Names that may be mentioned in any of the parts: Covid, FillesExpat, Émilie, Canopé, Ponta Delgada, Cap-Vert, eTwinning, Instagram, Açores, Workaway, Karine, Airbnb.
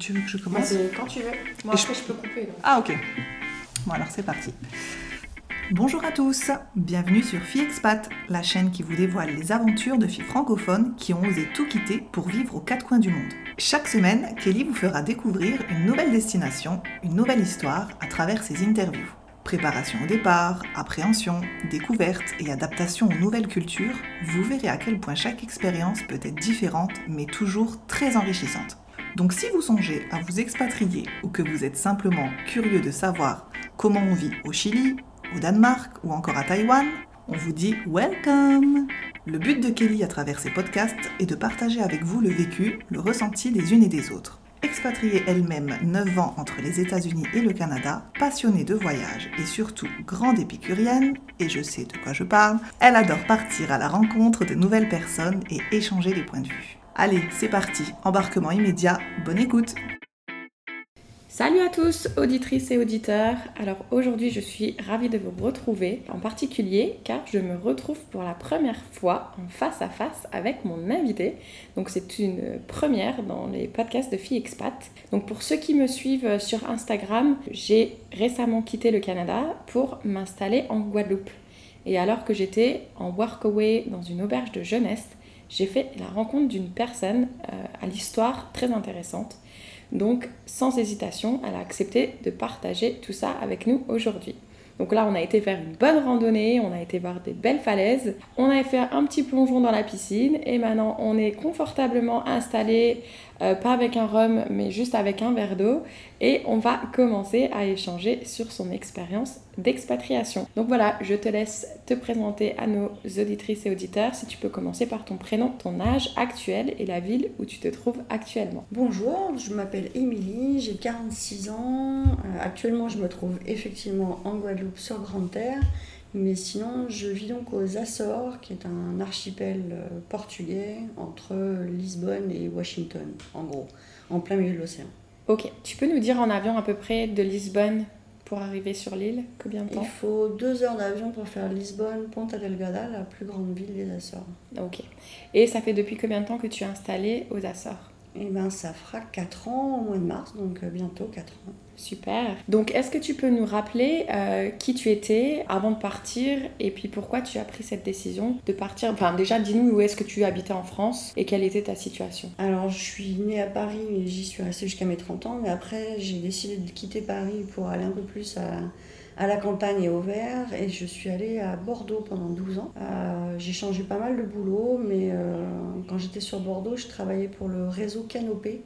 tu veux que je commence ? Bah, quand tu veux. Moi, après, je peux couper. Donc. Ah, ok. Bon, alors, c'est parti. Bonjour à tous, bienvenue sur FillesExpat, la chaîne qui vous dévoile les aventures de filles francophones qui ont osé tout quitter pour vivre aux quatre coins du monde. Chaque semaine, Kelly vous fera découvrir une nouvelle destination, une nouvelle histoire à travers ses interviews. Préparation au départ, appréhension, découverte et adaptation aux nouvelles cultures, vous verrez à quel point chaque expérience peut être différente mais toujours très enrichissante. Donc si vous songez à vous expatrier ou que vous êtes simplement curieux de savoir comment on vit au Chili, au Danemark ou encore à Taïwan, on vous dit « Welcome !» Le but de Kelly à travers ses podcasts est de partager avec vous le vécu, le ressenti des unes et des autres. Expatriée elle-même 9 ans entre les États-Unis et le Canada, passionnée de voyage et surtout grande épicurienne, et je sais de quoi je parle, elle adore partir à la rencontre de nouvelles personnes et échanger des points de vue. Allez, c'est parti, embarquement immédiat, bonne écoute! Salut à tous, auditrices et auditeurs. Alors aujourd'hui, je suis ravie de vous retrouver, en particulier car je me retrouve pour la première fois en face à face avec mon invité. Donc c'est une première dans les podcasts de Filles Expat. Donc pour ceux qui me suivent sur Instagram, j'ai récemment quitté le Canada pour m'installer en Guadeloupe. Et alors que j'étais en Workaway dans une auberge de jeunesse, j'ai fait la rencontre d'une personne à l'histoire très intéressante. Donc, sans hésitation, elle a accepté de partager tout ça avec nous aujourd'hui. Donc là, on a été faire une bonne randonnée, on a été voir des belles falaises, on a fait un petit plongeon dans la piscine et maintenant, on est confortablement installé, pas avec un rhum, mais juste avec un verre d'eau et on va commencer à échanger sur son expérience d'expatriation. Donc voilà, je te laisse te présenter à nos auditrices et auditeurs. Si tu peux commencer par ton prénom, ton âge actuel et la ville où tu te trouves actuellement. Bonjour, je m'appelle Émilie, j'ai 46 ans. Actuellement, je me trouve effectivement en Guadeloupe, sur Grande Terre, mais sinon je vis donc aux Açores, qui est un archipel portugais entre Lisbonne et Washington, en gros, en plein milieu de l'océan. Ok, tu peux nous dire en avion à peu près de Lisbonne pour arriver sur l'île, combien de temps ? Il faut 2 heures d'avion pour faire Lisbonne, Ponta Delgada, la plus grande ville des Açores. Ok, et ça fait depuis combien de temps que tu es installée aux Açores ? Eh bien, ça fera 4 ans au mois de mars, donc bientôt 4 ans. Super. Donc, est-ce que tu peux nous rappeler qui tu étais avant de partir et puis pourquoi tu as pris cette décision de partir ? Enfin, déjà, dis-nous où est-ce que tu habitais en France et quelle était ta situation ? Alors, je suis née à Paris et j'y suis restée jusqu'à mes 30 ans. Mais après, j'ai décidé de quitter Paris pour aller un peu plus à la campagne et au vert, et je suis allée à Bordeaux pendant 12 ans. J'ai changé pas mal de boulot, mais quand j'étais sur Bordeaux, je travaillais pour le réseau Canopé,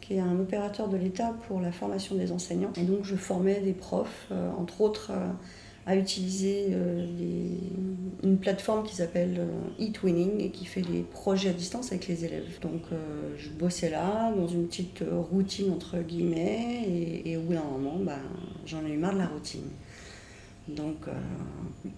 qui est un opérateur de l'État pour la formation des enseignants. Et donc je formais des profs, entre autres, à utiliser une plateforme qui s'appelle eTwinning et qui fait des projets à distance avec les élèves. Donc je bossais là, dans une petite routine entre guillemets, et au bout d'un moment, j'en ai eu marre de la routine. Donc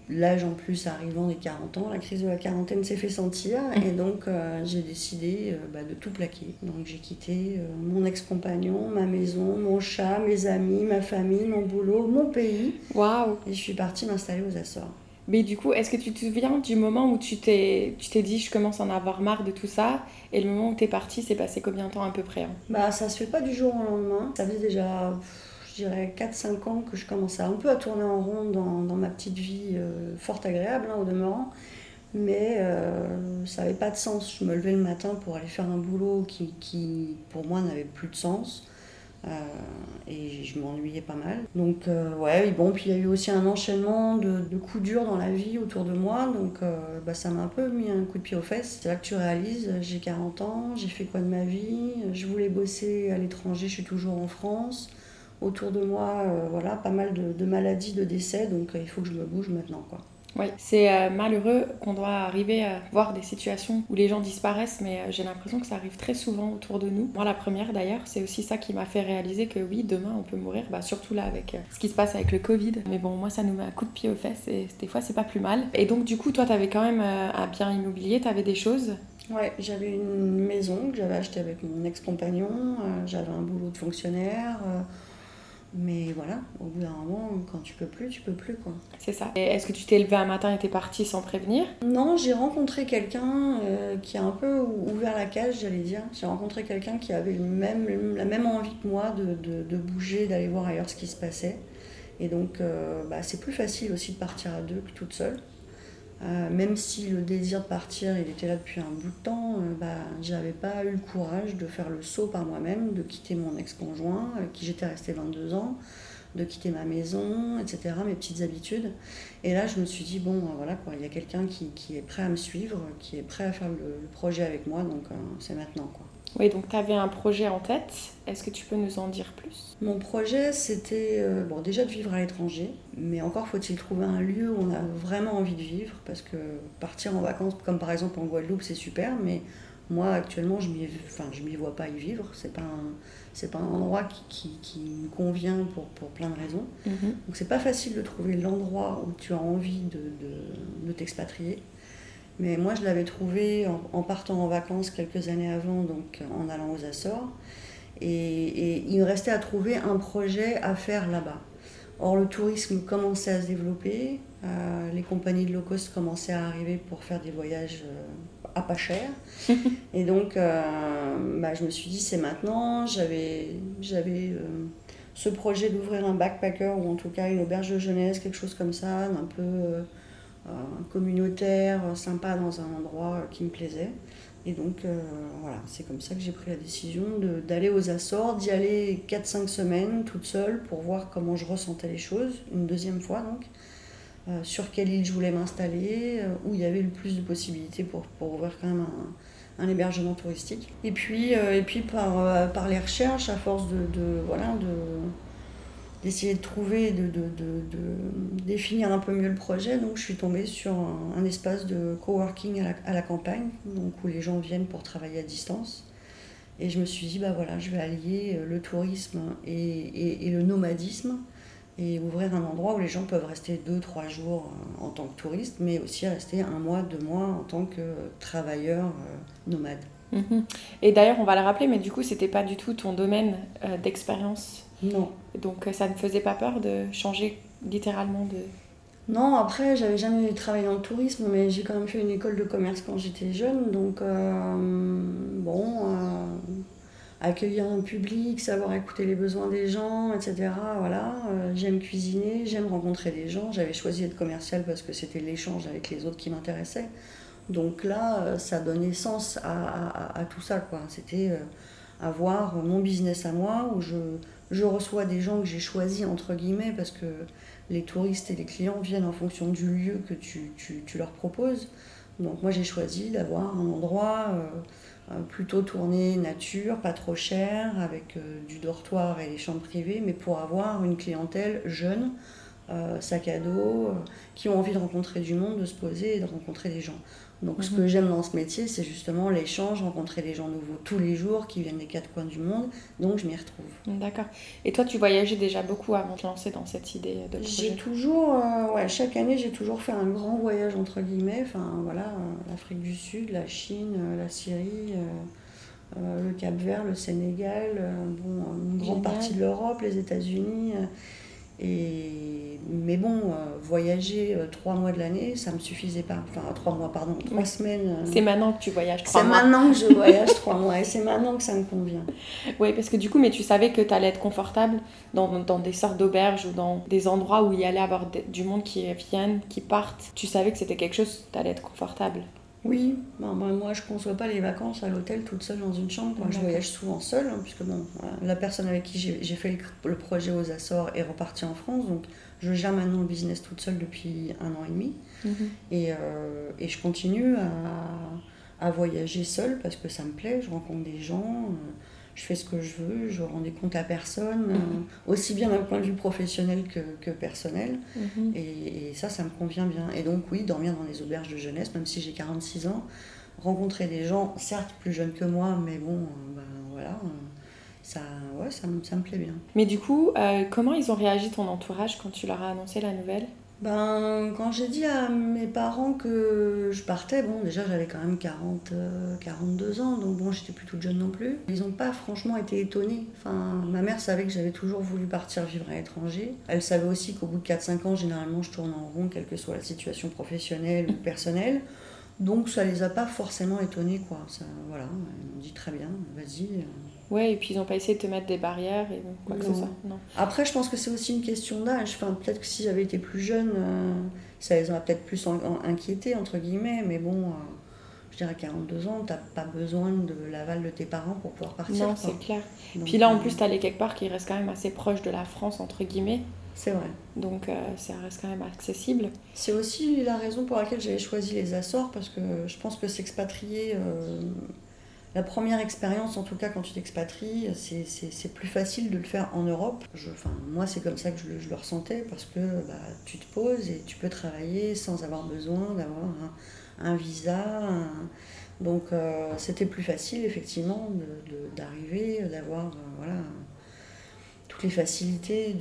l'âge en plus arrivant des 40 ans, la crise de la quarantaine s'est fait sentir et donc j'ai décidé de tout plaquer. Donc j'ai quitté mon ex-compagnon, ma maison, mon chat, mes amis, ma famille, mon boulot, mon pays. Waouh. Et je suis partie m'installer aux Açores. Mais du coup, est-ce que tu te souviens du moment où tu t'es dit je commence à en avoir marre de tout ça, et le moment où t'es partie, c'est passé combien de temps à peu près ? Ça se fait pas du jour au lendemain. Ça faisait déjà... je dirais 4-5 ans que je commençais un peu à tourner en rond dans ma petite vie fort agréable, au demeurant, mais ça n'avait pas de sens. Je me levais le matin pour aller faire un boulot qui pour moi, n'avait plus de sens. Et je m'ennuyais pas mal. Donc puis il y a eu aussi un enchaînement de coups durs dans la vie autour de moi, donc ça m'a un peu mis un coup de pied aux fesses. C'est là que tu réalises, j'ai 40 ans, j'ai fait quoi de ma vie ? Je voulais bosser à l'étranger, je suis toujours en France. Autour de moi, pas mal de maladies, de décès, donc il faut que je me bouge maintenant, quoi. Oui, c'est malheureux qu'on doit arriver à voir des situations où les gens disparaissent, mais j'ai l'impression que ça arrive très souvent autour de nous. Moi, la première d'ailleurs, c'est aussi ça qui m'a fait réaliser que oui, demain on peut mourir, surtout là avec ce qui se passe avec le Covid. Mais bon, moi ça nous met un coup de pied aux fesses et des fois c'est pas plus mal. Et donc du coup, toi t'avais quand même un bien immobilier, t'avais des choses ? Ouais, j'avais une maison que j'avais achetée avec mon ex-compagnon, j'avais un boulot de fonctionnaire... Mais voilà, au bout d'un moment, quand tu peux plus quoi. C'est ça. Et est-ce que tu t'es levé un matin et t'es partie sans prévenir ? Non, j'ai rencontré quelqu'un qui a un peu ouvert la cage, j'allais dire. J'ai rencontré quelqu'un qui avait la même envie que moi de bouger, d'aller voir ailleurs ce qui se passait. Et donc, c'est plus facile aussi de partir à deux que toute seule. Même si le désir de partir, il était là depuis un bout de temps, j'avais pas eu le courage de faire le saut par moi-même, de quitter mon ex-conjoint, avec qui j'étais restée 22 ans, de quitter ma maison, etc., mes petites habitudes. Et là, je me suis dit, il y a quelqu'un qui est prêt à me suivre, qui est prêt à faire le projet avec moi, donc c'est maintenant, quoi. Oui, donc tu avais un projet en tête. Est-ce que tu peux nous en dire plus ? Mon projet, c'était déjà de vivre à l'étranger, mais encore faut-il trouver un lieu où on a vraiment envie de vivre, parce que partir en vacances, comme par exemple en Guadeloupe, c'est super, mais moi actuellement, je m'y vois pas y vivre. C'est pas un endroit qui me convient pour plein de raisons. Mm-hmm. Donc c'est pas facile de trouver l'endroit où tu as envie de t'expatrier. Mais moi, je l'avais trouvé en partant en vacances quelques années avant, donc en allant aux Açores. Et il me restait à trouver un projet à faire là-bas. Or, le tourisme commençait à se développer. Les compagnies de low cost commençaient à arriver pour faire des voyages à pas cher. Et donc, je me suis dit, c'est maintenant. J'avais ce projet d'ouvrir un backpacker, ou en tout cas une auberge de jeunesse, quelque chose comme ça, un peu... communautaire, sympa, dans un endroit qui me plaisait. Et donc, c'est comme ça que j'ai pris la décision d'aller aux Açores, d'y aller 4-5 semaines toute seule pour voir comment je ressentais les choses, une deuxième fois donc, sur quelle île je voulais m'installer, où il y avait le plus de possibilités pour ouvrir quand même un hébergement touristique. Et puis, par les recherches, à force d'essayer de trouver, de définir un peu mieux le projet. Donc je suis tombée sur un espace de coworking à la campagne, donc où les gens viennent pour travailler à distance. Et je me suis dit, je vais allier le tourisme et le nomadisme et ouvrir un endroit où les gens peuvent rester 2-3 jours en tant que touristes, mais aussi rester 1 mois, 2 mois en tant que travailleurs nomades. Mmh. Et d'ailleurs, on va le rappeler, mais du coup, c'était pas du tout ton domaine d'expérience ? Non. Donc ça ne faisait pas peur de changer littéralement de... Non, après, j'avais jamais travaillé dans le tourisme, mais j'ai quand même fait une école de commerce quand j'étais jeune. Donc, accueillir un public, savoir écouter les besoins des gens, etc. Voilà. J'aime cuisiner, j'aime rencontrer des gens. J'avais choisi d'être commerciale parce que c'était l'échange avec les autres qui m'intéressait. Donc là, ça donnait sens à tout ça, quoi. C'était avoir mon business à moi, où je reçois des gens que j'ai choisis entre guillemets, parce que les touristes et les clients viennent en fonction du lieu que tu leur proposes. Donc moi j'ai choisi d'avoir un endroit plutôt tourné nature, pas trop cher, avec du dortoir et des chambres privées, mais pour avoir une clientèle jeune, sac à dos, qui ont envie de rencontrer du monde, de se poser et de rencontrer des gens. Donc ce que j'aime dans ce métier, c'est justement l'échange, rencontrer des gens nouveaux tous les jours, qui viennent des 4 coins du monde, donc je m'y retrouve. D'accord. Et toi, tu voyageais déjà beaucoup avant de te lancer dans cette idée de projet ? J'ai toujours, chaque année, j'ai toujours fait un grand voyage, entre guillemets, l'Afrique du Sud, la Chine, la Syrie, le Cap-Vert, le Sénégal, une grande partie de l'Europe, les États-Unis... voyager 3 mois de l'année, ça me suffisait pas. Enfin, 3 mois, pardon, 3 semaines. C'est maintenant que tu voyages 3 mois. C'est maintenant que je voyage 3 mois et c'est maintenant que ça me convient. Oui, parce que du coup, mais tu savais que tu allais être confortable dans des sortes d'auberges ou dans des endroits où il y allait avoir du monde qui vienne, qui parte. Tu savais que c'était quelque chose, tu allais être confortable. Oui, moi je conçois pas les vacances à l'hôtel toute seule dans une chambre. Moi, je voyage souvent seule, hein, puisque la personne avec qui j'ai fait le projet aux Açores est repartie en France, donc je gère maintenant le business toute seule depuis 1 an et demi. Mm-hmm. Et je continue à voyager seule parce que ça me plaît, je rencontre des gens, je fais ce que je veux, je rends des comptes à personne, aussi bien d'un point de vue professionnel que personnel. Mm-hmm. Et ça me convient bien. Et donc oui, dormir dans des auberges de jeunesse, même si j'ai 46 ans, rencontrer des gens, certes plus jeunes que moi, mais ça me plaît bien. Mais du coup, comment ils ont réagi ton entourage quand tu leur as annoncé la nouvelle ? Ben, quand j'ai dit à mes parents que je partais, bon, déjà j'avais quand même 42 ans, donc bon, j'étais plus toute jeune non plus. Ils n'ont pas franchement été étonnés. Enfin, ma mère savait que j'avais toujours voulu partir vivre à l'étranger. Elle savait aussi qu'au bout de 4-5 ans, généralement, je tourne en rond, quelle que soit la situation professionnelle ou personnelle. Donc ça les a pas forcément étonnés, quoi. Ça, voilà, ils m'ont dit très bien, vas-y. Ouais, et puis ils n'ont pas essayé de te mettre des barrières et quoi que ce soit. Non. Après, je pense que c'est aussi une question d'âge. Enfin, peut-être que si j'avais été plus jeune, ça les aurait peut-être plus inquiétés, entre guillemets. Mais bon, je dirais qu'à 42 ans, tu n'as pas besoin de l'aval de tes parents pour pouvoir partir. Non, quoi. C'est clair. Donc, puis là, en plus, tu allais quelque part qui reste quand même assez proche de la France, entre guillemets. C'est vrai. Donc, ça reste quand même accessible. C'est aussi la raison pour laquelle j'avais choisi les Açores, parce que je pense que s'expatrier... La première expérience, en tout cas, quand tu t'expatries, c'est plus facile de le faire en Europe. Moi, c'est comme ça que je le ressentais, parce que tu te poses et tu peux travailler sans avoir besoin d'avoir un visa. Donc, c'était plus facile, effectivement, d'arriver, d'avoir toutes les facilités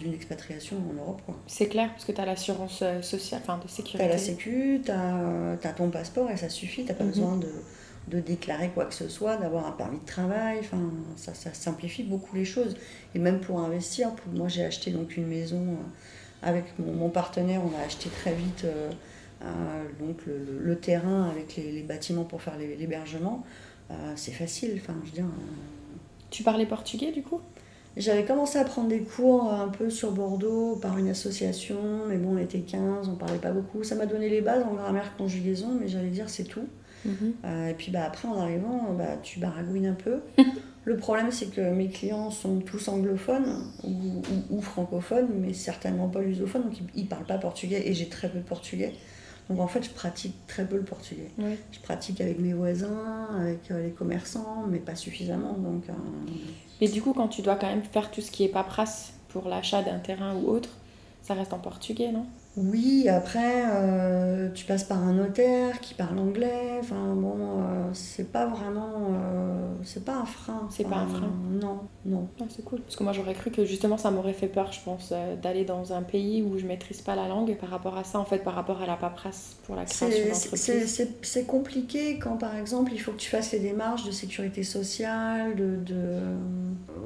d'une expatriation en Europe, quoi. C'est clair, parce que tu as l'assurance sociale, de sécurité. Tu as la sécu, tu as ton passeport et ça suffit, tu n'as pas besoin de déclarer quoi que ce soit, d'avoir un permis de travail, ça simplifie beaucoup les choses. Et même pour investir, moi j'ai acheté donc une maison avec mon partenaire, on a acheté très vite donc le terrain avec les bâtiments pour faire l'hébergement, c'est facile, je veux dire... Tu parlais portugais du coup ? J'avais commencé à prendre des cours un peu sur Bordeaux par une association, mais bon on était 15, on parlait pas beaucoup, ça m'a donné les bases en grammaire conjugaison, mais j'allais dire c'est tout. Et puis après en arrivant tu baragouines un peu. Le problème c'est que mes clients sont tous anglophones ou francophones, mais certainement pas lusophones, donc ils parlent pas portugais et j'ai très peu de portugais, donc en fait je pratique très peu le portugais. Oui. Je pratique avec mes voisins, avec les commerçants, mais pas suffisamment, donc Mais du coup quand tu dois quand même faire tout ce qui est paperasse pour l'achat d'un terrain ou autre, ça reste en portugais, non ? Oui, après, tu passes par un notaire qui parle anglais, c'est pas un frein. C'est pas un frein ? Non. Ah, c'est cool, parce que moi j'aurais cru que justement ça m'aurait fait peur, je pense, d'aller dans un pays où je maîtrise pas la langue, par rapport à ça, en fait, par rapport à la paperasse pour la création d'entreprise. C'est compliqué quand, par exemple, il faut que tu fasses les démarches de sécurité sociale,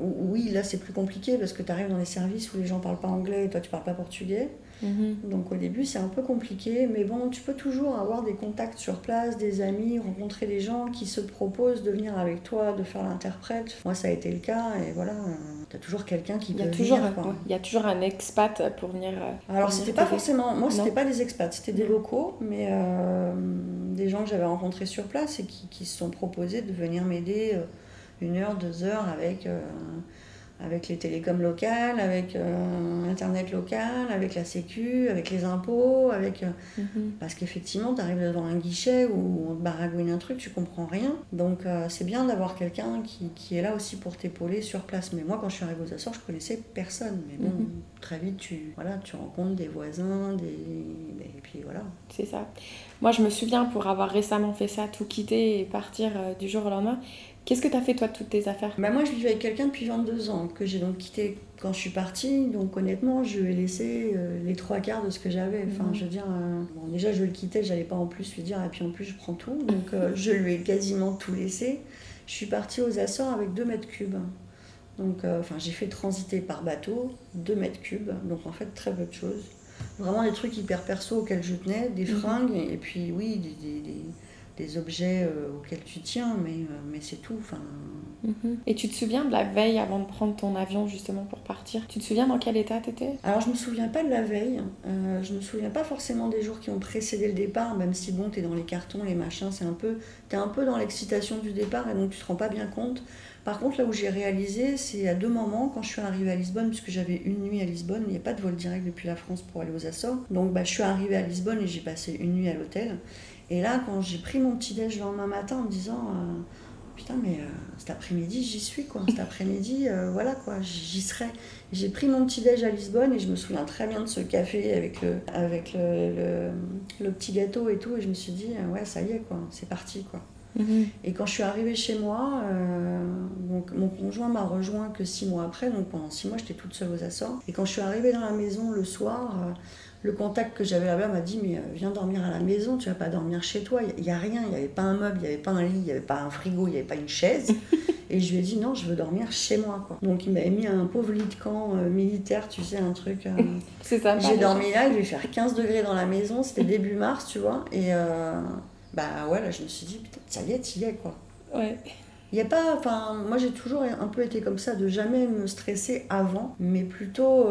Oui, là c'est plus compliqué, parce que tu arrives dans les services où les gens parlent pas anglais et toi tu parles pas portugais. Donc au début c'est un peu compliqué, mais bon tu peux toujours avoir des contacts sur place, des amis, rencontrer des gens qui se proposent de venir avec toi, de faire l'interprète. Moi ça a été le cas et voilà, t'as toujours quelqu'un qui peut venir, quoi. Il y a toujours un expat pour venir. Alors c'était pas forcément, moi c'était pas des expats, c'était des locaux, mais des gens que j'avais rencontrés sur place et qui se sont proposés de venir m'aider 1 heure, 2 heures avec les télécoms locales, avec Internet local, avec la sécu, avec les impôts, parce qu'effectivement, tu arrives devant un guichet où on te baragouine un truc, tu comprends rien. Donc, c'est bien d'avoir quelqu'un qui est là aussi pour t'épauler sur place. Mais moi, quand je suis arrivée aux Açores, je connaissais personne. Mais bon, très vite, tu rencontres des voisins, et puis voilà. C'est ça. Moi, je me souviens, pour avoir récemment fait ça, tout quitter et partir du jour au lendemain, qu'est-ce que tu as fait, toi, de toutes tes affaires ? Moi, je vivais avec quelqu'un depuis 22 ans, que j'ai donc quitté quand je suis partie. Donc, honnêtement, je lui ai laissé les 3/4 de ce que j'avais. Je veux dire, déjà, je le quittais, j'allais pas en plus lui dire, et puis en plus, je prends tout. Donc, je lui ai quasiment tout laissé. Je suis partie aux Açores avec 2 mètres cubes. Donc, j'ai fait transiter par bateau 2 mètres cubes. Donc, en fait, très peu de choses. Vraiment des trucs hyper perso auxquels je tenais, des fringues, et puis, oui, des objets auxquels tu tiens, mais c'est tout. Et tu te souviens de la veille avant de prendre ton avion justement pour partir ? Tu te souviens dans quel état t'étais ? Alors je me souviens pas de la veille, je me souviens pas forcément des jours qui ont précédé le départ, même si t'es dans les cartons, les machins, t'es un peu dans l'excitation du départ et donc tu te rends pas bien compte. Par contre, là où j'ai réalisé, c'est à 2 moments, quand je suis arrivée à Lisbonne, puisque j'avais 1 nuit à Lisbonne, il n'y a pas de vol direct depuis la France pour aller aux Açores. Donc je suis arrivée à Lisbonne et j'ai passé 1 nuit à l'hôtel. Et là, quand j'ai pris mon petit-déj le lendemain matin en me disant putain, mais cet après-midi, j'y suis, quoi. Cet après-midi, j'y serai. J'ai pris mon petit-déj à Lisbonne et je me souviens très bien de ce café avec le petit gâteau et tout. Et je me suis dit, ouais, ça y est, quoi, c'est parti, quoi. Et quand je suis arrivée chez moi, donc, mon mon conjoint m'a rejoint que 6 mois après, donc pendant 6 mois j'étais toute seule aux Açores. Et quand je suis arrivée dans la maison le soir, le contact que j'avais là-bas m'a dit « mais viens dormir à la maison, tu vas pas dormir chez toi, il n'y a rien, il n'y avait pas un meuble, il n'y avait pas un lit, il n'y avait pas un frigo, il n'y avait pas une chaise ». Et je lui ai dit non, je veux dormir chez moi, quoi. Donc il m'avait mis un pauvre lit de camp militaire, tu sais, un truc. C'est ça. J'ai dormi là, il devait faire 15 degrés dans la maison, c'était début mars, tu vois. Et bah ouais, là je me suis dit, putain, ça y est, t'y es, quoi. Ouais. Il n'y a pas, enfin, moi j'ai toujours un peu été comme ça, de jamais me stresser avant, mais plutôt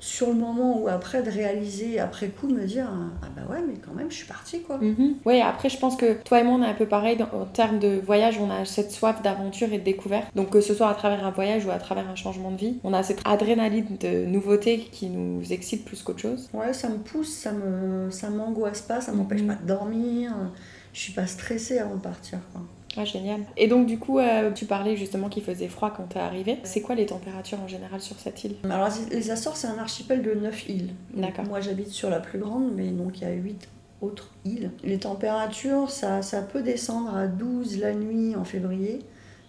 sur le moment ou après, de réaliser après coup, de me dire ah bah ouais, mais quand même, je suis partie, quoi. Mm-hmm. Ouais, après, je pense que toi et moi, on est un peu pareil en termes de voyage, on a cette soif d'aventure et de découverte. Donc, que ce soit à travers un voyage ou à travers un changement de vie, on a cette adrénaline de nouveauté qui nous excite plus qu'autre chose. Ouais, ça me pousse, ça m'angoisse pas, ça m'empêche pas de dormir, je suis pas stressée avant de partir, quoi. Ah, génial. Et donc du coup, tu parlais justement qu'il faisait froid quand t'es arrivée. C'est quoi les températures en général sur cette île ? Alors les Açores, c'est un archipel de 9 îles. D'accord. Moi j'habite sur la plus grande, mais donc il y a 8 autres îles. Les températures, ça peut descendre à 12 la nuit en février,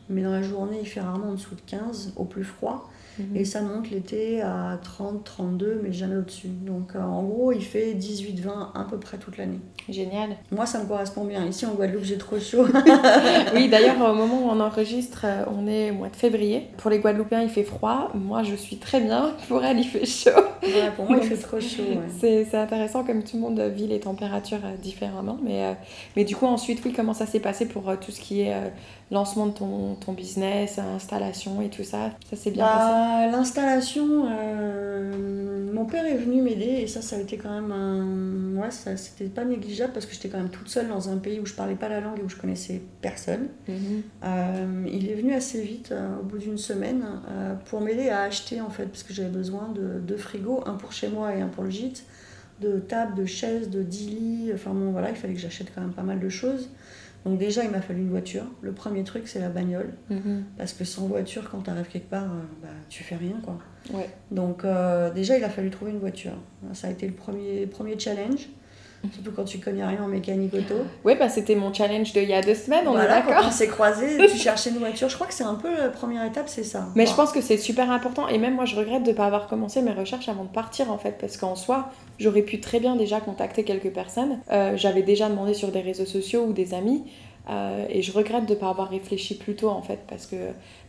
mais dans la journée il fait rarement en dessous de 15 au plus froid. Et ça monte l'été à 30, 32, mais jamais au-dessus. Donc en gros, il fait 18, 20 à peu près toute l'année. Génial. Moi, ça me correspond bien. Ici, en Guadeloupe, j'ai trop chaud. Oui, d'ailleurs, au moment où on enregistre, on est au mois de février. Pour les Guadeloupéens, il fait froid. Moi, je suis très bien. Pour elle, il fait chaud. Ouais, pour moi, donc, il fait trop chaud. Ouais. C'est intéressant, comme tout le monde vit les températures différemment. Mais du coup, ensuite, oui, comment ça s'est passé pour tout ce qui est lancement de ton business, installation et tout ça ? Ça s'est bien passé ? L'installation, mon père est venu m'aider et ça a été quand même un... Ouais, ça, c'était pas négligeable parce que j'étais quand même toute seule dans un pays où je parlais pas la langue et où je connaissais personne. Mm-hmm. Il est venu assez vite, au bout d'une semaine, pour m'aider à acheter en fait, parce que j'avais besoin de 2 frigos, un pour chez moi et un pour le gîte, de tables, de chaises, de 10 lits, enfin bon voilà, il fallait que j'achète quand même pas mal de choses. Donc déjà, il m'a fallu une voiture. Le premier truc, c'est la bagnole. Mm-hmm. Parce que sans voiture, quand tu arrives quelque part, tu fais rien, quoi. Ouais. Donc déjà, il a fallu trouver une voiture. Ça a été le premier challenge. Surtout quand tu connais rien en mécanique auto. Oui, bah, c'était mon challenge d'il y a 2 semaines, on est d'accord. Quand on s'est croisés, tu cherchais une voiture. Je crois que c'est un peu la première étape, c'est ça. Mais voilà. Je pense que c'est super important. Et même moi, je regrette de ne pas avoir commencé mes recherches avant de partir, en fait. Parce qu'en soi, j'aurais pu très bien déjà contacter quelques personnes. J'avais déjà demandé sur des réseaux sociaux ou des amis. Et je regrette de ne pas avoir réfléchi plus tôt, en fait. Parce que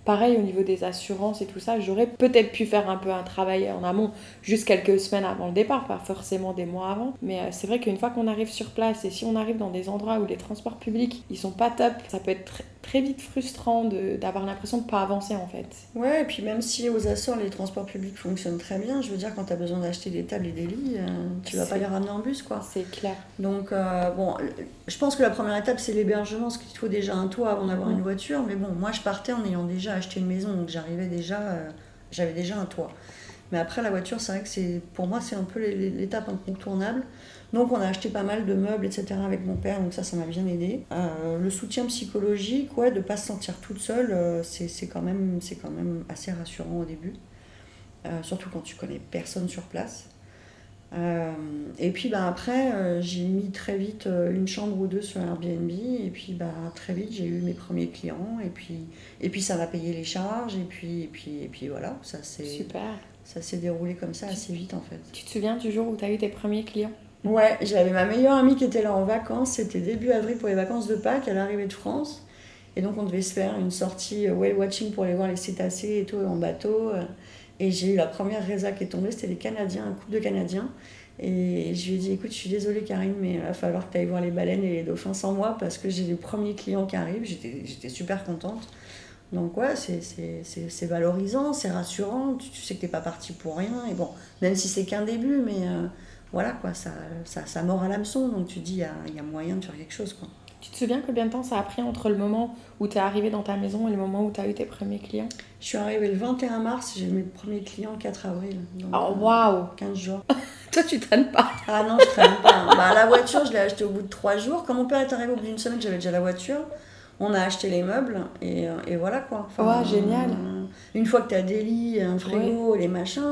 pareil, au niveau des assurances et tout ça, j'aurais peut-être pu faire un peu un travail en amont, juste quelques semaines avant le départ, pas forcément des mois avant. Mais c'est vrai qu'une fois qu'on arrive sur place, et si on arrive dans des endroits où les transports publics, ils sont pas top, ça peut être très vite frustrant d'avoir l'impression de pas avancer, en fait. Ouais, et puis même si aux Açores, les transports publics fonctionnent très bien, je veux dire, quand t'as besoin d'acheter des tables et des lits, tu vas pas les ramener en bus, quoi. C'est clair. Donc, bon, je pense que la première étape, c'est l'hébergement, parce qu'il faut déjà un toit avant d'avoir une voiture. Mais bon, moi, je partais en ayant déjà acheté une maison, donc j'avais déjà un toit. Mais après, la voiture, c'est vrai que pour moi, c'est un peu l'étape incontournable. Donc, on a acheté pas mal de meubles, etc. avec mon père, donc ça m'a bien aidé. Le soutien psychologique, ouais, de ne pas se sentir toute seule, c'est quand même assez rassurant au début. Surtout quand tu connais personne sur place. Et puis bah, après, j'ai mis très vite une chambre ou 2 sur Airbnb, et puis bah, très vite j'ai eu mes premiers clients, et puis ça m'a payé les charges, et puis voilà, ça s'est déroulé comme ça assez vite, en fait. Tu te souviens du jour où tu as eu tes premiers clients ? Ouais, j'avais ma meilleure amie qui était là en vacances, c'était début avril pour les vacances de Pâques, elle arrivait de France, et donc on devait se faire une sortie whale watching pour aller voir les cétacés et tout en bateau. Et j'ai eu la première résa qui est tombée, c'était les Canadiens, un couple de Canadiens. Et je lui ai dit, écoute, je suis désolée Karine, mais il va falloir que tu ailles voir les baleines et les dauphins sans moi parce que j'ai les premiers clients qui arrivent, j'étais super contente. Donc ouais, c'est valorisant, c'est rassurant, tu sais que t'es pas partie pour rien. Et bon, même si c'est qu'un début, mais voilà quoi, ça mord à l'hameçon, donc tu te dis, il y a moyen de faire quelque chose, quoi. Tu te souviens combien de temps ça a pris entre le moment où tu es arrivée dans ta maison et le moment où tu as eu tes premiers clients ? Je suis arrivée le 21 mars, j'ai eu mes premiers clients le 4 avril. Donc, oh waouh ! 15 jours. Toi, tu traînes pas. Ah non, je traîne pas. Bah, la voiture, je l'ai achetée au bout de 3 jours. Quand mon père est arrivé au bout d'une semaine, j'avais déjà la voiture. On a acheté les meubles et voilà quoi. Enfin, ouais, génial. Une fois que tu as des lits, un frigo, les machins...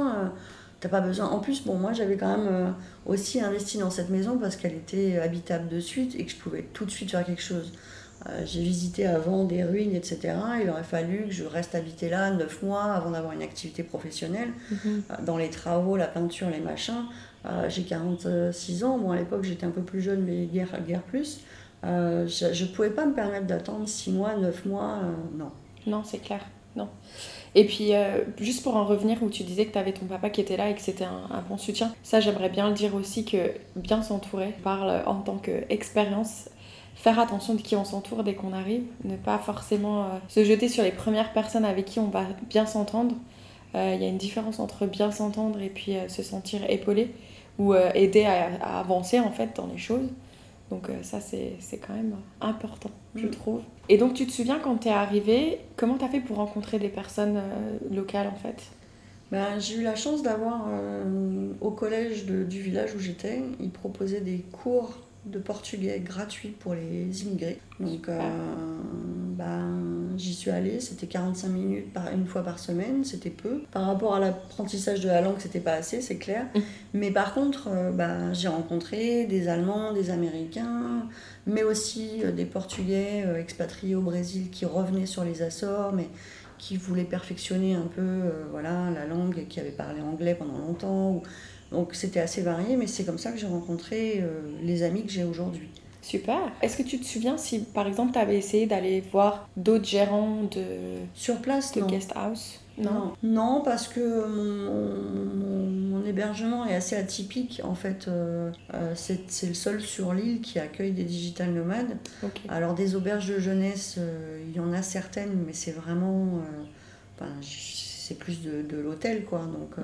T'as pas besoin. En plus, bon, moi j'avais quand même aussi investi dans cette maison parce qu'elle était habitable de suite et que je pouvais tout de suite faire quelque chose. J'ai visité avant des ruines, etc. Il aurait fallu que je reste habiter là 9 mois avant d'avoir une activité professionnelle. Dans les travaux, la peinture, les machins. J'ai 46 ans. Bon, à l'époque, j'étais un peu plus jeune, mais guère plus. Je ne pouvais pas me permettre d'attendre 6 mois, 9 mois. Non. Non, c'est clair. Non. Et puis, juste pour en revenir où tu disais que tu avais ton papa qui était là et que c'était un bon soutien, ça, j'aimerais bien le dire aussi, que bien s'entourer, on parle en tant qu'expérience. Faire attention de qui on s'entoure dès qu'on arrive, ne pas forcément se jeter sur les premières personnes avec qui on va bien s'entendre. Il y a une différence entre bien s'entendre et puis se sentir épaulé ou aider à avancer en fait dans les choses. Donc ça c'est quand même important, je trouve. Et donc tu te souviens quand t'es arrivée, comment t'as fait pour rencontrer des personnes locales en fait ? Ben, j'ai eu la chance d'avoir au collège du village où j'étais, ils proposaient des cours de portugais gratuit pour les immigrés. Donc j'y suis allée, c'était 45 minutes une fois par semaine, c'était peu. Par rapport à l'apprentissage de la langue, c'était pas assez, c'est clair. Mais par contre, j'ai rencontré des Allemands, des Américains, mais aussi des Portugais expatriés au Brésil qui revenaient sur les Açores, mais qui voulaient perfectionner un peu la langue et qui avaient parlé anglais pendant longtemps. Donc c'était assez varié, mais c'est comme ça que j'ai rencontré les amis que j'ai aujourd'hui. Super. Est-ce que tu te souviens si, par exemple, tu avais essayé d'aller voir d'autres gérants de guest house ? Non, parce que mon hébergement est assez atypique. En fait, c'est le seul sur l'île qui accueille des digital nomades. Okay. Alors des auberges de jeunesse, il y en a certaines, mais c'est vraiment... c'est plus de l'hôtel, quoi. Donc...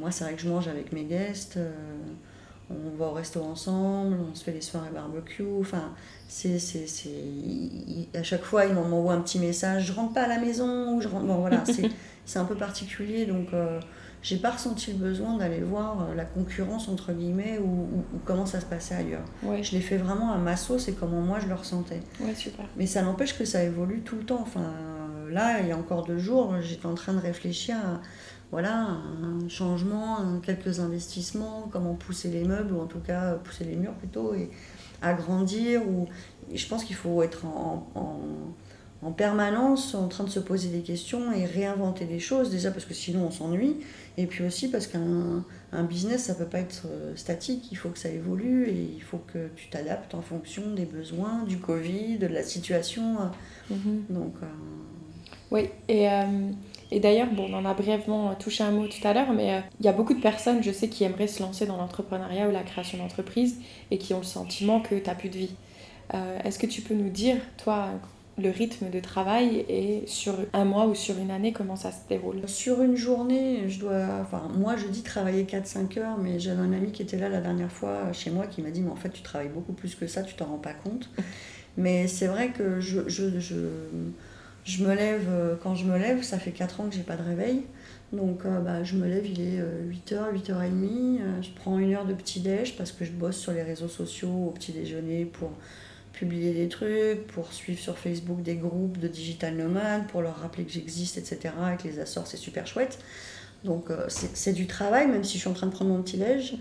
moi, c'est vrai que je mange avec mes guests, on va au resto ensemble, on se fait des soirées barbecue. Enfin, à chaque fois, ils m'envoient un petit message, je rentre pas à la maison, ou je rentre. Bon, voilà, c'est un peu particulier, donc j'ai pas ressenti le besoin d'aller voir la concurrence, entre guillemets, ou comment ça se passait ailleurs. Ouais. Je l'ai fait vraiment à ma sauce et comment moi je le ressentais. Ouais, super. Mais ça n'empêche que ça évolue tout le temps. Enfin, là, il y a encore 2 jours, j'étais en train de réfléchir à. Voilà, un changement, quelques investissements, comment pousser les meubles, ou en tout cas pousser les murs plutôt, et agrandir. Je pense qu'il faut être en permanence en train de se poser des questions et réinventer des choses, déjà parce que sinon on s'ennuie, et puis aussi parce qu'un business, ça ne peut pas être statique, il faut que ça évolue et il faut que tu t'adaptes en fonction des besoins, du Covid, de la situation. Donc, oui, et d'ailleurs, bon, on en a brièvement touché un mot tout à l'heure, mais il y a beaucoup de personnes, je sais, qui aimeraient se lancer dans l'entrepreneuriat ou la création d'entreprise et qui ont le sentiment que tu n'as plus de vie. Est-ce que tu peux nous dire, toi, le rythme de travail et sur un mois ou sur une année, comment ça se déroule ? Sur une journée, moi, je dis travailler 4-5 heures, mais j'avais un ami qui était là la dernière fois chez moi qui m'a dit « mais en fait, tu travailles beaucoup plus que ça, tu t'en rends pas compte. » Mais c'est vrai que je me lève, quand je me lève, ça fait 4 ans que j'ai pas de réveil, donc je me lève, il est 8h, 8h30, je prends 1 heure de petit-déj parce que je bosse sur les réseaux sociaux au petit-déjeuner pour publier des trucs, pour suivre sur Facebook des groupes de digital nomades, pour leur rappeler que j'existe, etc. Et que les Açores, c'est super chouette. Donc c'est du travail, même si je suis en train de prendre mon petit-déj.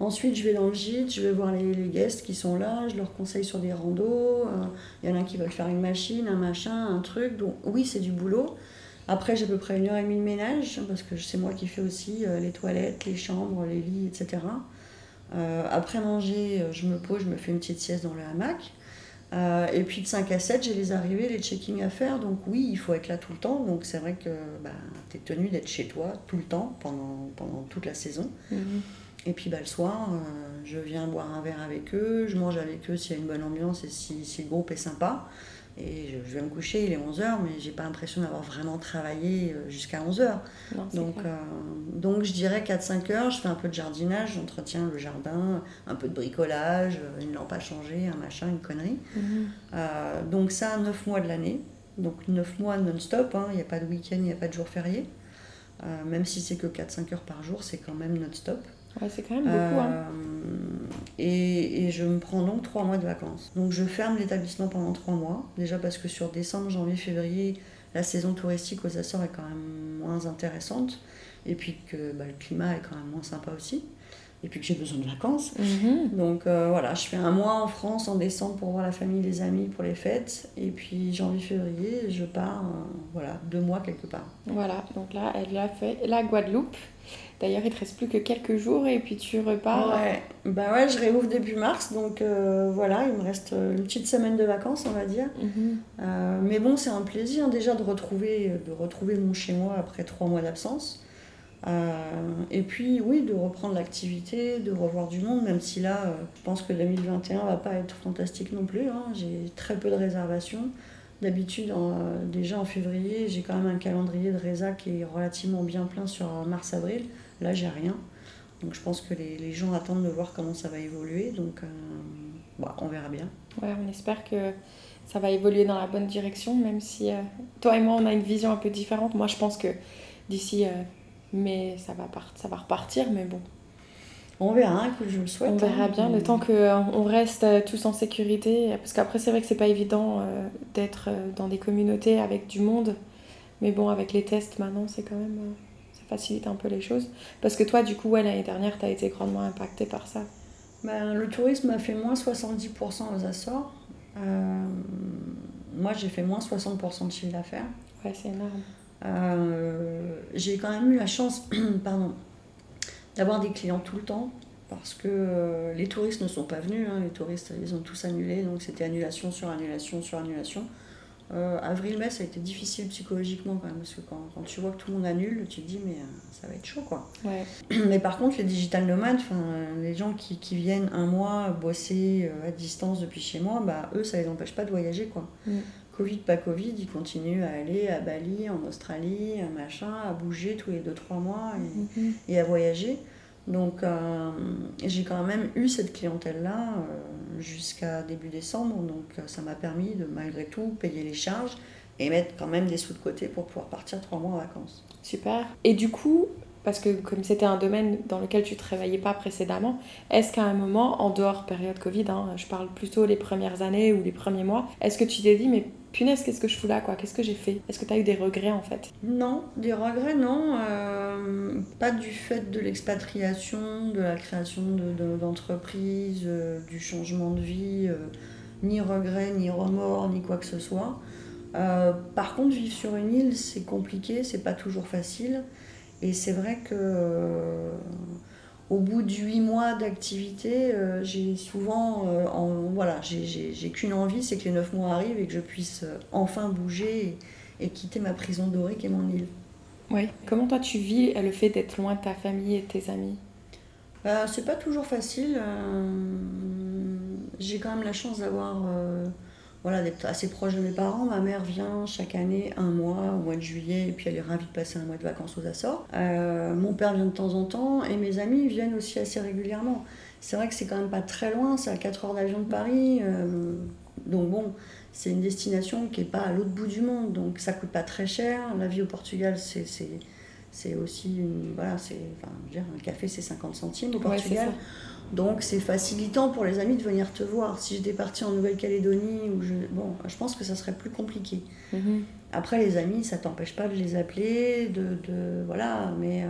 Ensuite, je vais dans le gîte, je vais voir les guests qui sont là, je leur conseille sur des randos. Il y en a qui veulent faire une machine, un machin, un truc. Donc oui, c'est du boulot. Après, j'ai à peu près 1h30 de ménage, parce que c'est moi qui fais aussi les toilettes, les chambres, les lits, etc. Après manger, je me pose, je me fais une petite sieste dans le hamac. Et puis de 5 à 7, j'ai les arrivées, les check-ins à faire. Donc oui, il faut être là tout le temps. Donc c'est vrai que tu es tenu d'être chez toi tout le temps, pendant toute la saison. Et puis le soir, je viens boire un verre avec eux, je mange avec eux s'il y a une bonne ambiance et si le groupe est sympa. Et je vais me coucher, il est 11h, mais j'ai pas l'impression d'avoir vraiment travaillé jusqu'à 11h. Donc je dirais 4-5 heures, je fais un peu de jardinage, j'entretiens le jardin, un peu de bricolage, une lampe à changer, un machin, une connerie. Donc ça, 9 mois de l'année, donc 9 mois non-stop, il n'y a pas de week-end, il n'y a pas de jour férié. Même si c'est que 4-5 heures par jour, c'est quand même non-stop. Ouais, c'est quand même beaucoup. Et je me prends donc 3 mois de vacances. Donc je ferme l'établissement pendant 3 mois. Déjà parce que sur décembre, janvier, février, la saison touristique aux Açores est quand même moins intéressante. Et puis que le climat est quand même moins sympa aussi. et puis que j'ai besoin de vacances. Mmh. Donc voilà, je fais un mois en France en décembre pour voir la famille, les amis, pour les fêtes. Et puis janvier-février, je pars voilà, 2 mois quelque part. Voilà, donc là, elle a fait la Guadeloupe. D'ailleurs, il ne te reste plus que quelques jours et puis tu repars. Ouais, bah ouais, je réouvre début mars, donc voilà, il me reste une petite semaine de vacances, on va dire. Mm-hmm. Mais bon, c'est un plaisir déjà de retrouver mon chez-moi après 3 mois d'absence. Et puis, oui, de reprendre l'activité, de revoir du monde, même si là, je pense que 2021 va pas être fantastique non plus. Hein. J'ai très peu de réservations. D'habitude, déjà en février, j'ai quand même un calendrier de résa qui est relativement bien plein sur mars-avril. Là, j'ai rien. Donc, je pense que les gens attendent de voir comment ça va évoluer. Donc, bah, on verra bien. Ouais, on espère que ça va évoluer dans la bonne direction, même si toi et moi, on a une vision un peu différente. Moi, je pense que d'ici mai, ça va repartir, mais bon. On verra, que je le souhaite. On verra bien, le temps qu'on reste tous en sécurité. Parce qu'après, c'est vrai que c'est pas évident d'être dans des communautés avec du monde. Mais bon, avec les tests, maintenant, c'est quand même... ça facilite un peu les choses. Parce que toi, du coup, ouais, l'année dernière, t'as été grandement impactée par ça. Ben, le tourisme a fait moins 70% aux Açores. Moi, j'ai fait moins 60% de chiffre d'affaires. Ouais, c'est énorme. J'ai quand même eu la chance... pardon. D'avoir des clients tout le temps, parce que les touristes ne sont pas venus, hein, les touristes ils ont tous annulé, donc c'était annulation sur annulation sur annulation. Avril-mai ça a été difficile psychologiquement quand même, parce que quand tu vois que tout le monde annule, tu te dis mais ça va être chaud quoi. Ouais. Mais par contre les digital nomades, les gens qui viennent un mois bosser à distance depuis chez moi, bah, eux ça les empêche pas de voyager quoi. Mm. Covid, pas Covid, ils continuent à aller à Bali, en Australie, machin, à bouger tous les 2-3 mois et, mm-hmm. et à voyager. Donc j'ai quand même eu cette clientèle-là jusqu'à début décembre. Donc ça m'a permis de, malgré tout, payer les charges et mettre quand même des sous de côté pour pouvoir partir 3 mois en vacances. Super. Et du coup, parce que comme c'était un domaine dans lequel tu ne te réveillais pas précédemment, est-ce qu'à un moment, en dehors période Covid, hein, je parle plutôt les premières années ou les premiers mois, est-ce que tu t'es dit mais punaise, qu'est-ce que je fous là, quoi ? Qu'est-ce que j'ai fait ? Est-ce que tu as eu des regrets, en fait ? Non, des regrets, non. Pas du fait de l'expatriation, de la création d'entreprise, du changement de vie, ni regrets, ni remords, ni quoi que ce soit. Par contre, vivre sur une île, c'est compliqué, c'est pas toujours facile. Et c'est vrai que... au bout de 8 mois d'activité, j'ai souvent, voilà, j'ai qu'une envie, c'est que les 9 mois arrivent et que je puisse enfin bouger et quitter ma prison dorée qui est mon île. Oui. Comment toi tu vis le fait d'être loin de ta famille et de tes amis ? Ben, c'est pas toujours facile. J'ai quand même la chance d'avoir, voilà, d'être assez proche de mes parents. Ma mère vient chaque année un mois, au mois de juillet, et puis elle est ravie de passer un mois de vacances aux Açores. Mon père vient de temps en temps, et mes amis viennent aussi assez régulièrement. C'est vrai que c'est quand même pas très loin, c'est à 4 heures d'avion de Paris. Donc bon, c'est une destination qui est pas à l'autre bout du monde, donc ça coûte pas très cher. La vie au Portugal, c'est aussi une, voilà, c'est, enfin, je veux dire, un café, c'est 50 centimes au Portugal. Ouais, donc c'est facilitant pour les amis de venir te voir. Si j'étais partie en Nouvelle-Calédonie, bon, je pense que ça serait plus compliqué. Mm-hmm. Après les amis, ça t'empêche pas de les appeler, voilà, mais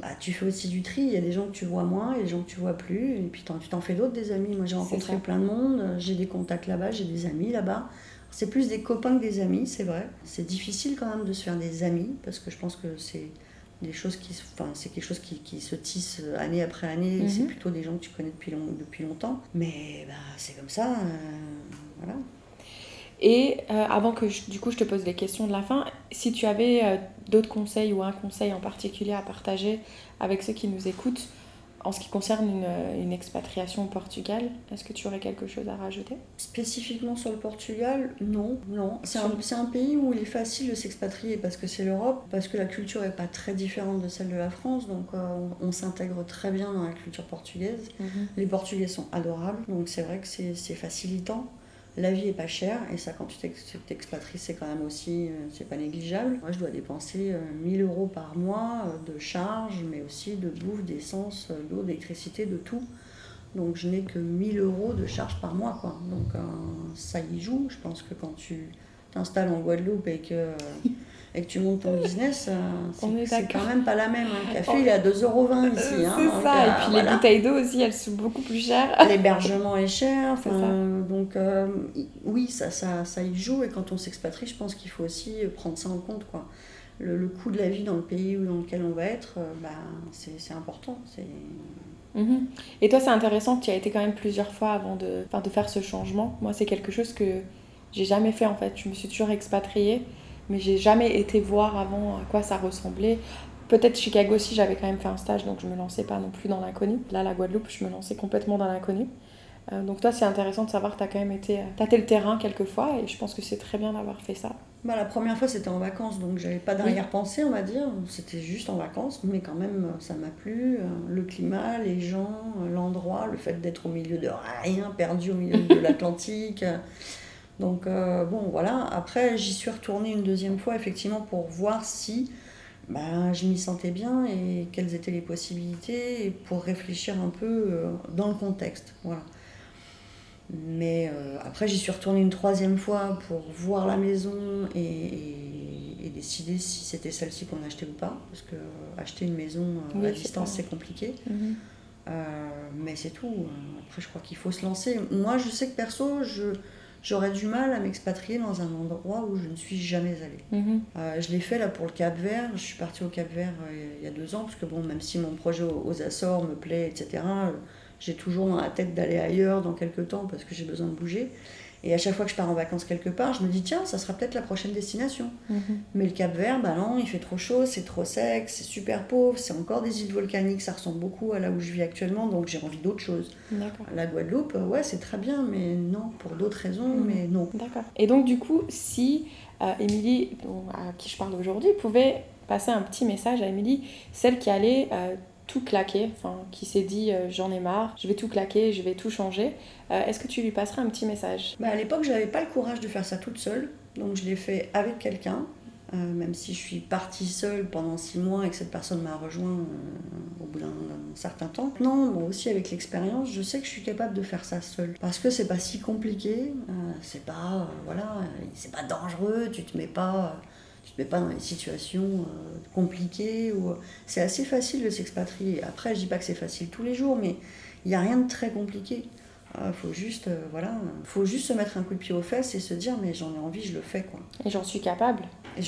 bah, tu fais aussi du tri. Il y a des gens que tu vois moins, il y a des gens que tu vois plus, et puis tu t'en fais d'autres des amis. Moi j'ai rencontré plein de monde, j'ai des contacts là-bas, j'ai des amis là-bas. C'est plus des copains que des amis, c'est vrai. C'est difficile quand même de se faire des amis, parce que je pense que c'est... des choses c'est quelque chose qui se tisse année après année, mm-hmm. c'est plutôt des gens que tu connais depuis longtemps, mais bah, c'est comme ça, voilà. Et avant que je te pose les questions de la fin, si tu avais d'autres conseils ou un conseil en particulier à partager avec ceux qui nous écoutent en ce qui concerne une expatriation au Portugal, est-ce que tu aurais quelque chose à rajouter ? Spécifiquement sur le Portugal, non. C'est un pays où il est facile de s'expatrier parce que c'est l'Europe, parce que la culture n'est pas très différente de celle de la France, donc on s'intègre très bien dans la culture portugaise. Mm-hmm. Les Portugais sont adorables, donc c'est vrai que c'est facilitant. La vie n'est pas chère, et ça, quand tu t'expatries, c'est quand même aussi, c'est pas négligeable. Moi, je dois dépenser 1 000 euros par mois de charges, mais aussi de bouffe, d'essence, d'eau, d'électricité, de tout. Donc, je n'ai que 1 000 euros de charges par mois, quoi. Donc, ça y joue. Je pense que quand tu t'installes en Guadeloupe et que tu montes ton business, c'est quand même pas la même. Le café, il est à 2,20 € ici. Et puis les bouteilles d'eau aussi, elles sont beaucoup plus chères. L'hébergement est cher. Donc oui, ça y joue. Et quand on s'expatrie, je pense qu'il faut aussi prendre ça en compte, quoi. Le coût de la vie dans le pays dans lequel on va être, c'est important. Et toi, c'est intéressant que tu as été quand même plusieurs fois avant de faire ce changement. Moi, c'est quelque chose que j'ai jamais fait en fait. Je me suis toujours expatriée. Mais j'ai jamais été voir avant à quoi ça ressemblait. Peut-être Chicago aussi, j'avais quand même fait un stage, donc je me lançais pas non plus dans l'inconnu. Là, la Guadeloupe, je me lançais complètement dans l'inconnu. Donc toi, c'est intéressant de savoir que tu as quand même été tâter le terrain quelques fois, et je pense que c'est très bien d'avoir fait ça. Bah, la première fois, c'était en vacances, donc j'avais pas d'arrière-pensée, on va dire. C'était juste en vacances, mais quand même, ça m'a plu. Le climat, les gens, l'endroit, le fait d'être au milieu de rien, perdu au milieu de l'Atlantique... Donc bon voilà, après j'y suis retournée une deuxième fois effectivement pour voir si je m'y sentais bien et quelles étaient les possibilités et pour réfléchir un peu dans le contexte, voilà. Mais après j'y suis retournée une troisième fois pour voir la maison et décider si c'était celle-ci qu'on achetait ou pas, parce que acheter une maison à distance c'est compliqué. Mais c'est tout, après je crois qu'il faut se lancer. Moi je sais que perso, j'aurais du mal à m'expatrier dans un endroit où je ne suis jamais allée. Je l'ai fait là pour le Cap-Vert. Je suis partie au Cap-Vert il y a 2 ans, parce que bon, même si mon projet aux Açores me plaît, etc., j'ai toujours dans la tête d'aller ailleurs dans quelques temps parce que j'ai besoin de bouger. Et à chaque fois que je pars en vacances quelque part, je me dis tiens, ça sera peut-être la prochaine destination. Mais le Cap-Vert, non, il fait trop chaud, c'est trop sec, c'est super pauvre, c'est encore des îles volcaniques, ça ressemble beaucoup à là où je vis actuellement, donc j'ai envie d'autre chose. La Guadeloupe, ouais, c'est très bien, mais non, pour d'autres raisons, mais non. Et donc du coup, si Émilie, à qui je parle aujourd'hui, pouvait passer un petit message à Émilie, celle qui allait tout claquer, qui s'est dit j'en ai marre, je vais tout claquer, je vais tout changer. Est-ce que tu lui passerais un petit message ? À l'époque, je n'avais pas le courage de faire ça toute seule, donc je l'ai fait avec quelqu'un, même si je suis partie seule pendant 6 mois et que cette personne m'a rejoint au bout d'un certain temps. Non, moi aussi avec l'expérience, je sais que je suis capable de faire ça seule, parce que c'est pas si compliqué, c'est pas dangereux, tu te mets pas dans des situations compliquées. C'est assez facile de s'expatrier. Après, je dis pas que c'est facile tous les jours, mais il n'y a rien de très compliqué. Faut juste se mettre un coup de pied aux fesses et se dire mais j'en ai envie, je le fais, quoi. Et j'en suis capable. Et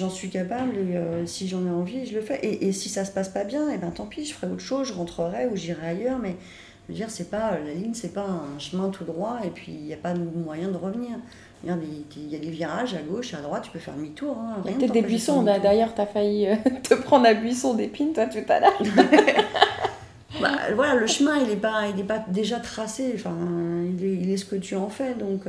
si j'en ai envie, je le fais. Et si ça se passe pas bien, tant pis, je ferai autre chose, je rentrerai ou j'irai ailleurs. Mais je veux dire, la ligne, c'est pas un chemin tout droit et puis il n'y a pas de moyen de revenir. Il y a des virages à gauche, à droite, tu peux faire demi-tour. Il y a peut-être des buissons. D'ailleurs, tu as failli te prendre un buisson d'épines, toi, tout à l'heure. Le chemin, il n'est pas déjà tracé. Il est ce que tu en fais. Donc,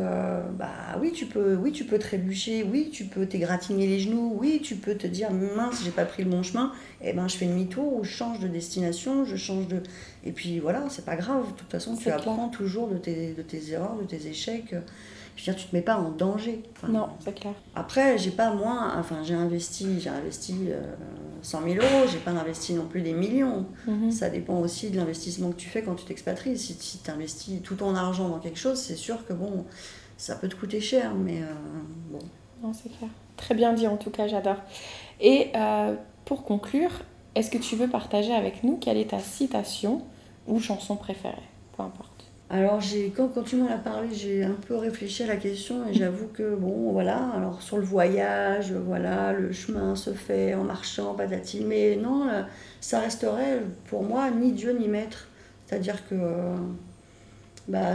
tu peux trébucher. Oui, tu peux t'égratigner les genoux. Oui, tu peux te dire, mince, j'ai pas pris le bon chemin. Je fais demi-tour ou je change de destination. Et puis, voilà, c'est pas grave. De toute façon, tu apprends toujours de tes erreurs, de tes échecs. Je veux dire, tu te mets pas en danger. Non, c'est clair. Après, j'ai investi 100 000 euros, j'ai pas investi non plus des millions. Ça dépend aussi de l'investissement que tu fais quand tu t'expatries. Si tu investis tout ton argent dans quelque chose, c'est sûr que bon, ça peut te coûter cher, mais bon. Non, c'est clair. Très bien dit en tout cas, j'adore. Et pour conclure, est-ce que tu veux partager avec nous quelle est ta citation ou chanson préférée ? Peu importe. Alors, quand tu m'en as parlé, j'ai un peu réfléchi à la question et j'avoue que, alors sur le voyage, le chemin se fait en marchant, patati, mais non, ça resterait pour moi ni Dieu ni maître. C'est-à-dire que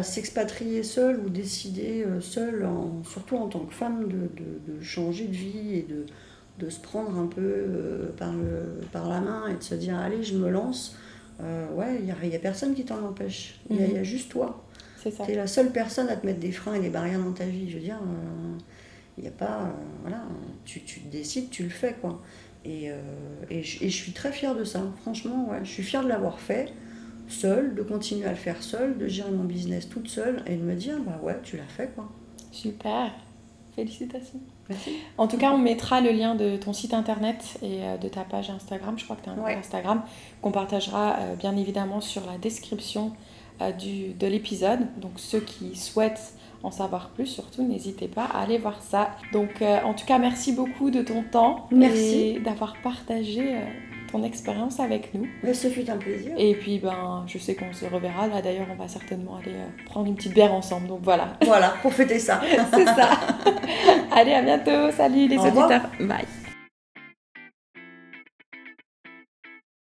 s'expatrier seule ou décider seule, surtout en tant que femme, de changer de vie et de se prendre un peu par la main et de se dire « allez, je me lance ». Il n'y a personne qui t'en empêche. Il y a juste toi. C'est ça. T'es la seule personne à te mettre des freins et des barrières dans ta vie. Je veux dire, tu décides, tu le fais, quoi. Et je suis très fière de ça. Franchement, ouais, je suis fière de l'avoir fait seule, de continuer à le faire seule, de gérer mon business toute seule et de me dire, tu l'as fait, quoi. Super. Félicitations. Merci. En tout cas, on mettra le lien de ton site internet et de ta page Instagram. Je crois que tu as un compte Instagram qu'on partagera bien évidemment sur la description de l'épisode. Donc, ceux qui souhaitent en savoir plus, surtout n'hésitez pas à aller voir ça. Donc en tout cas, merci beaucoup de ton temps. Merci. Et d'avoir partagé ton expérience avec nous. Mais ce fut un plaisir. Et puis je sais qu'on se reverra. Là d'ailleurs, on va certainement aller prendre une petite bière ensemble. Donc voilà. Voilà, pour fêter ça. C'est ça. Allez, à bientôt. Salut les auditeurs. Bye.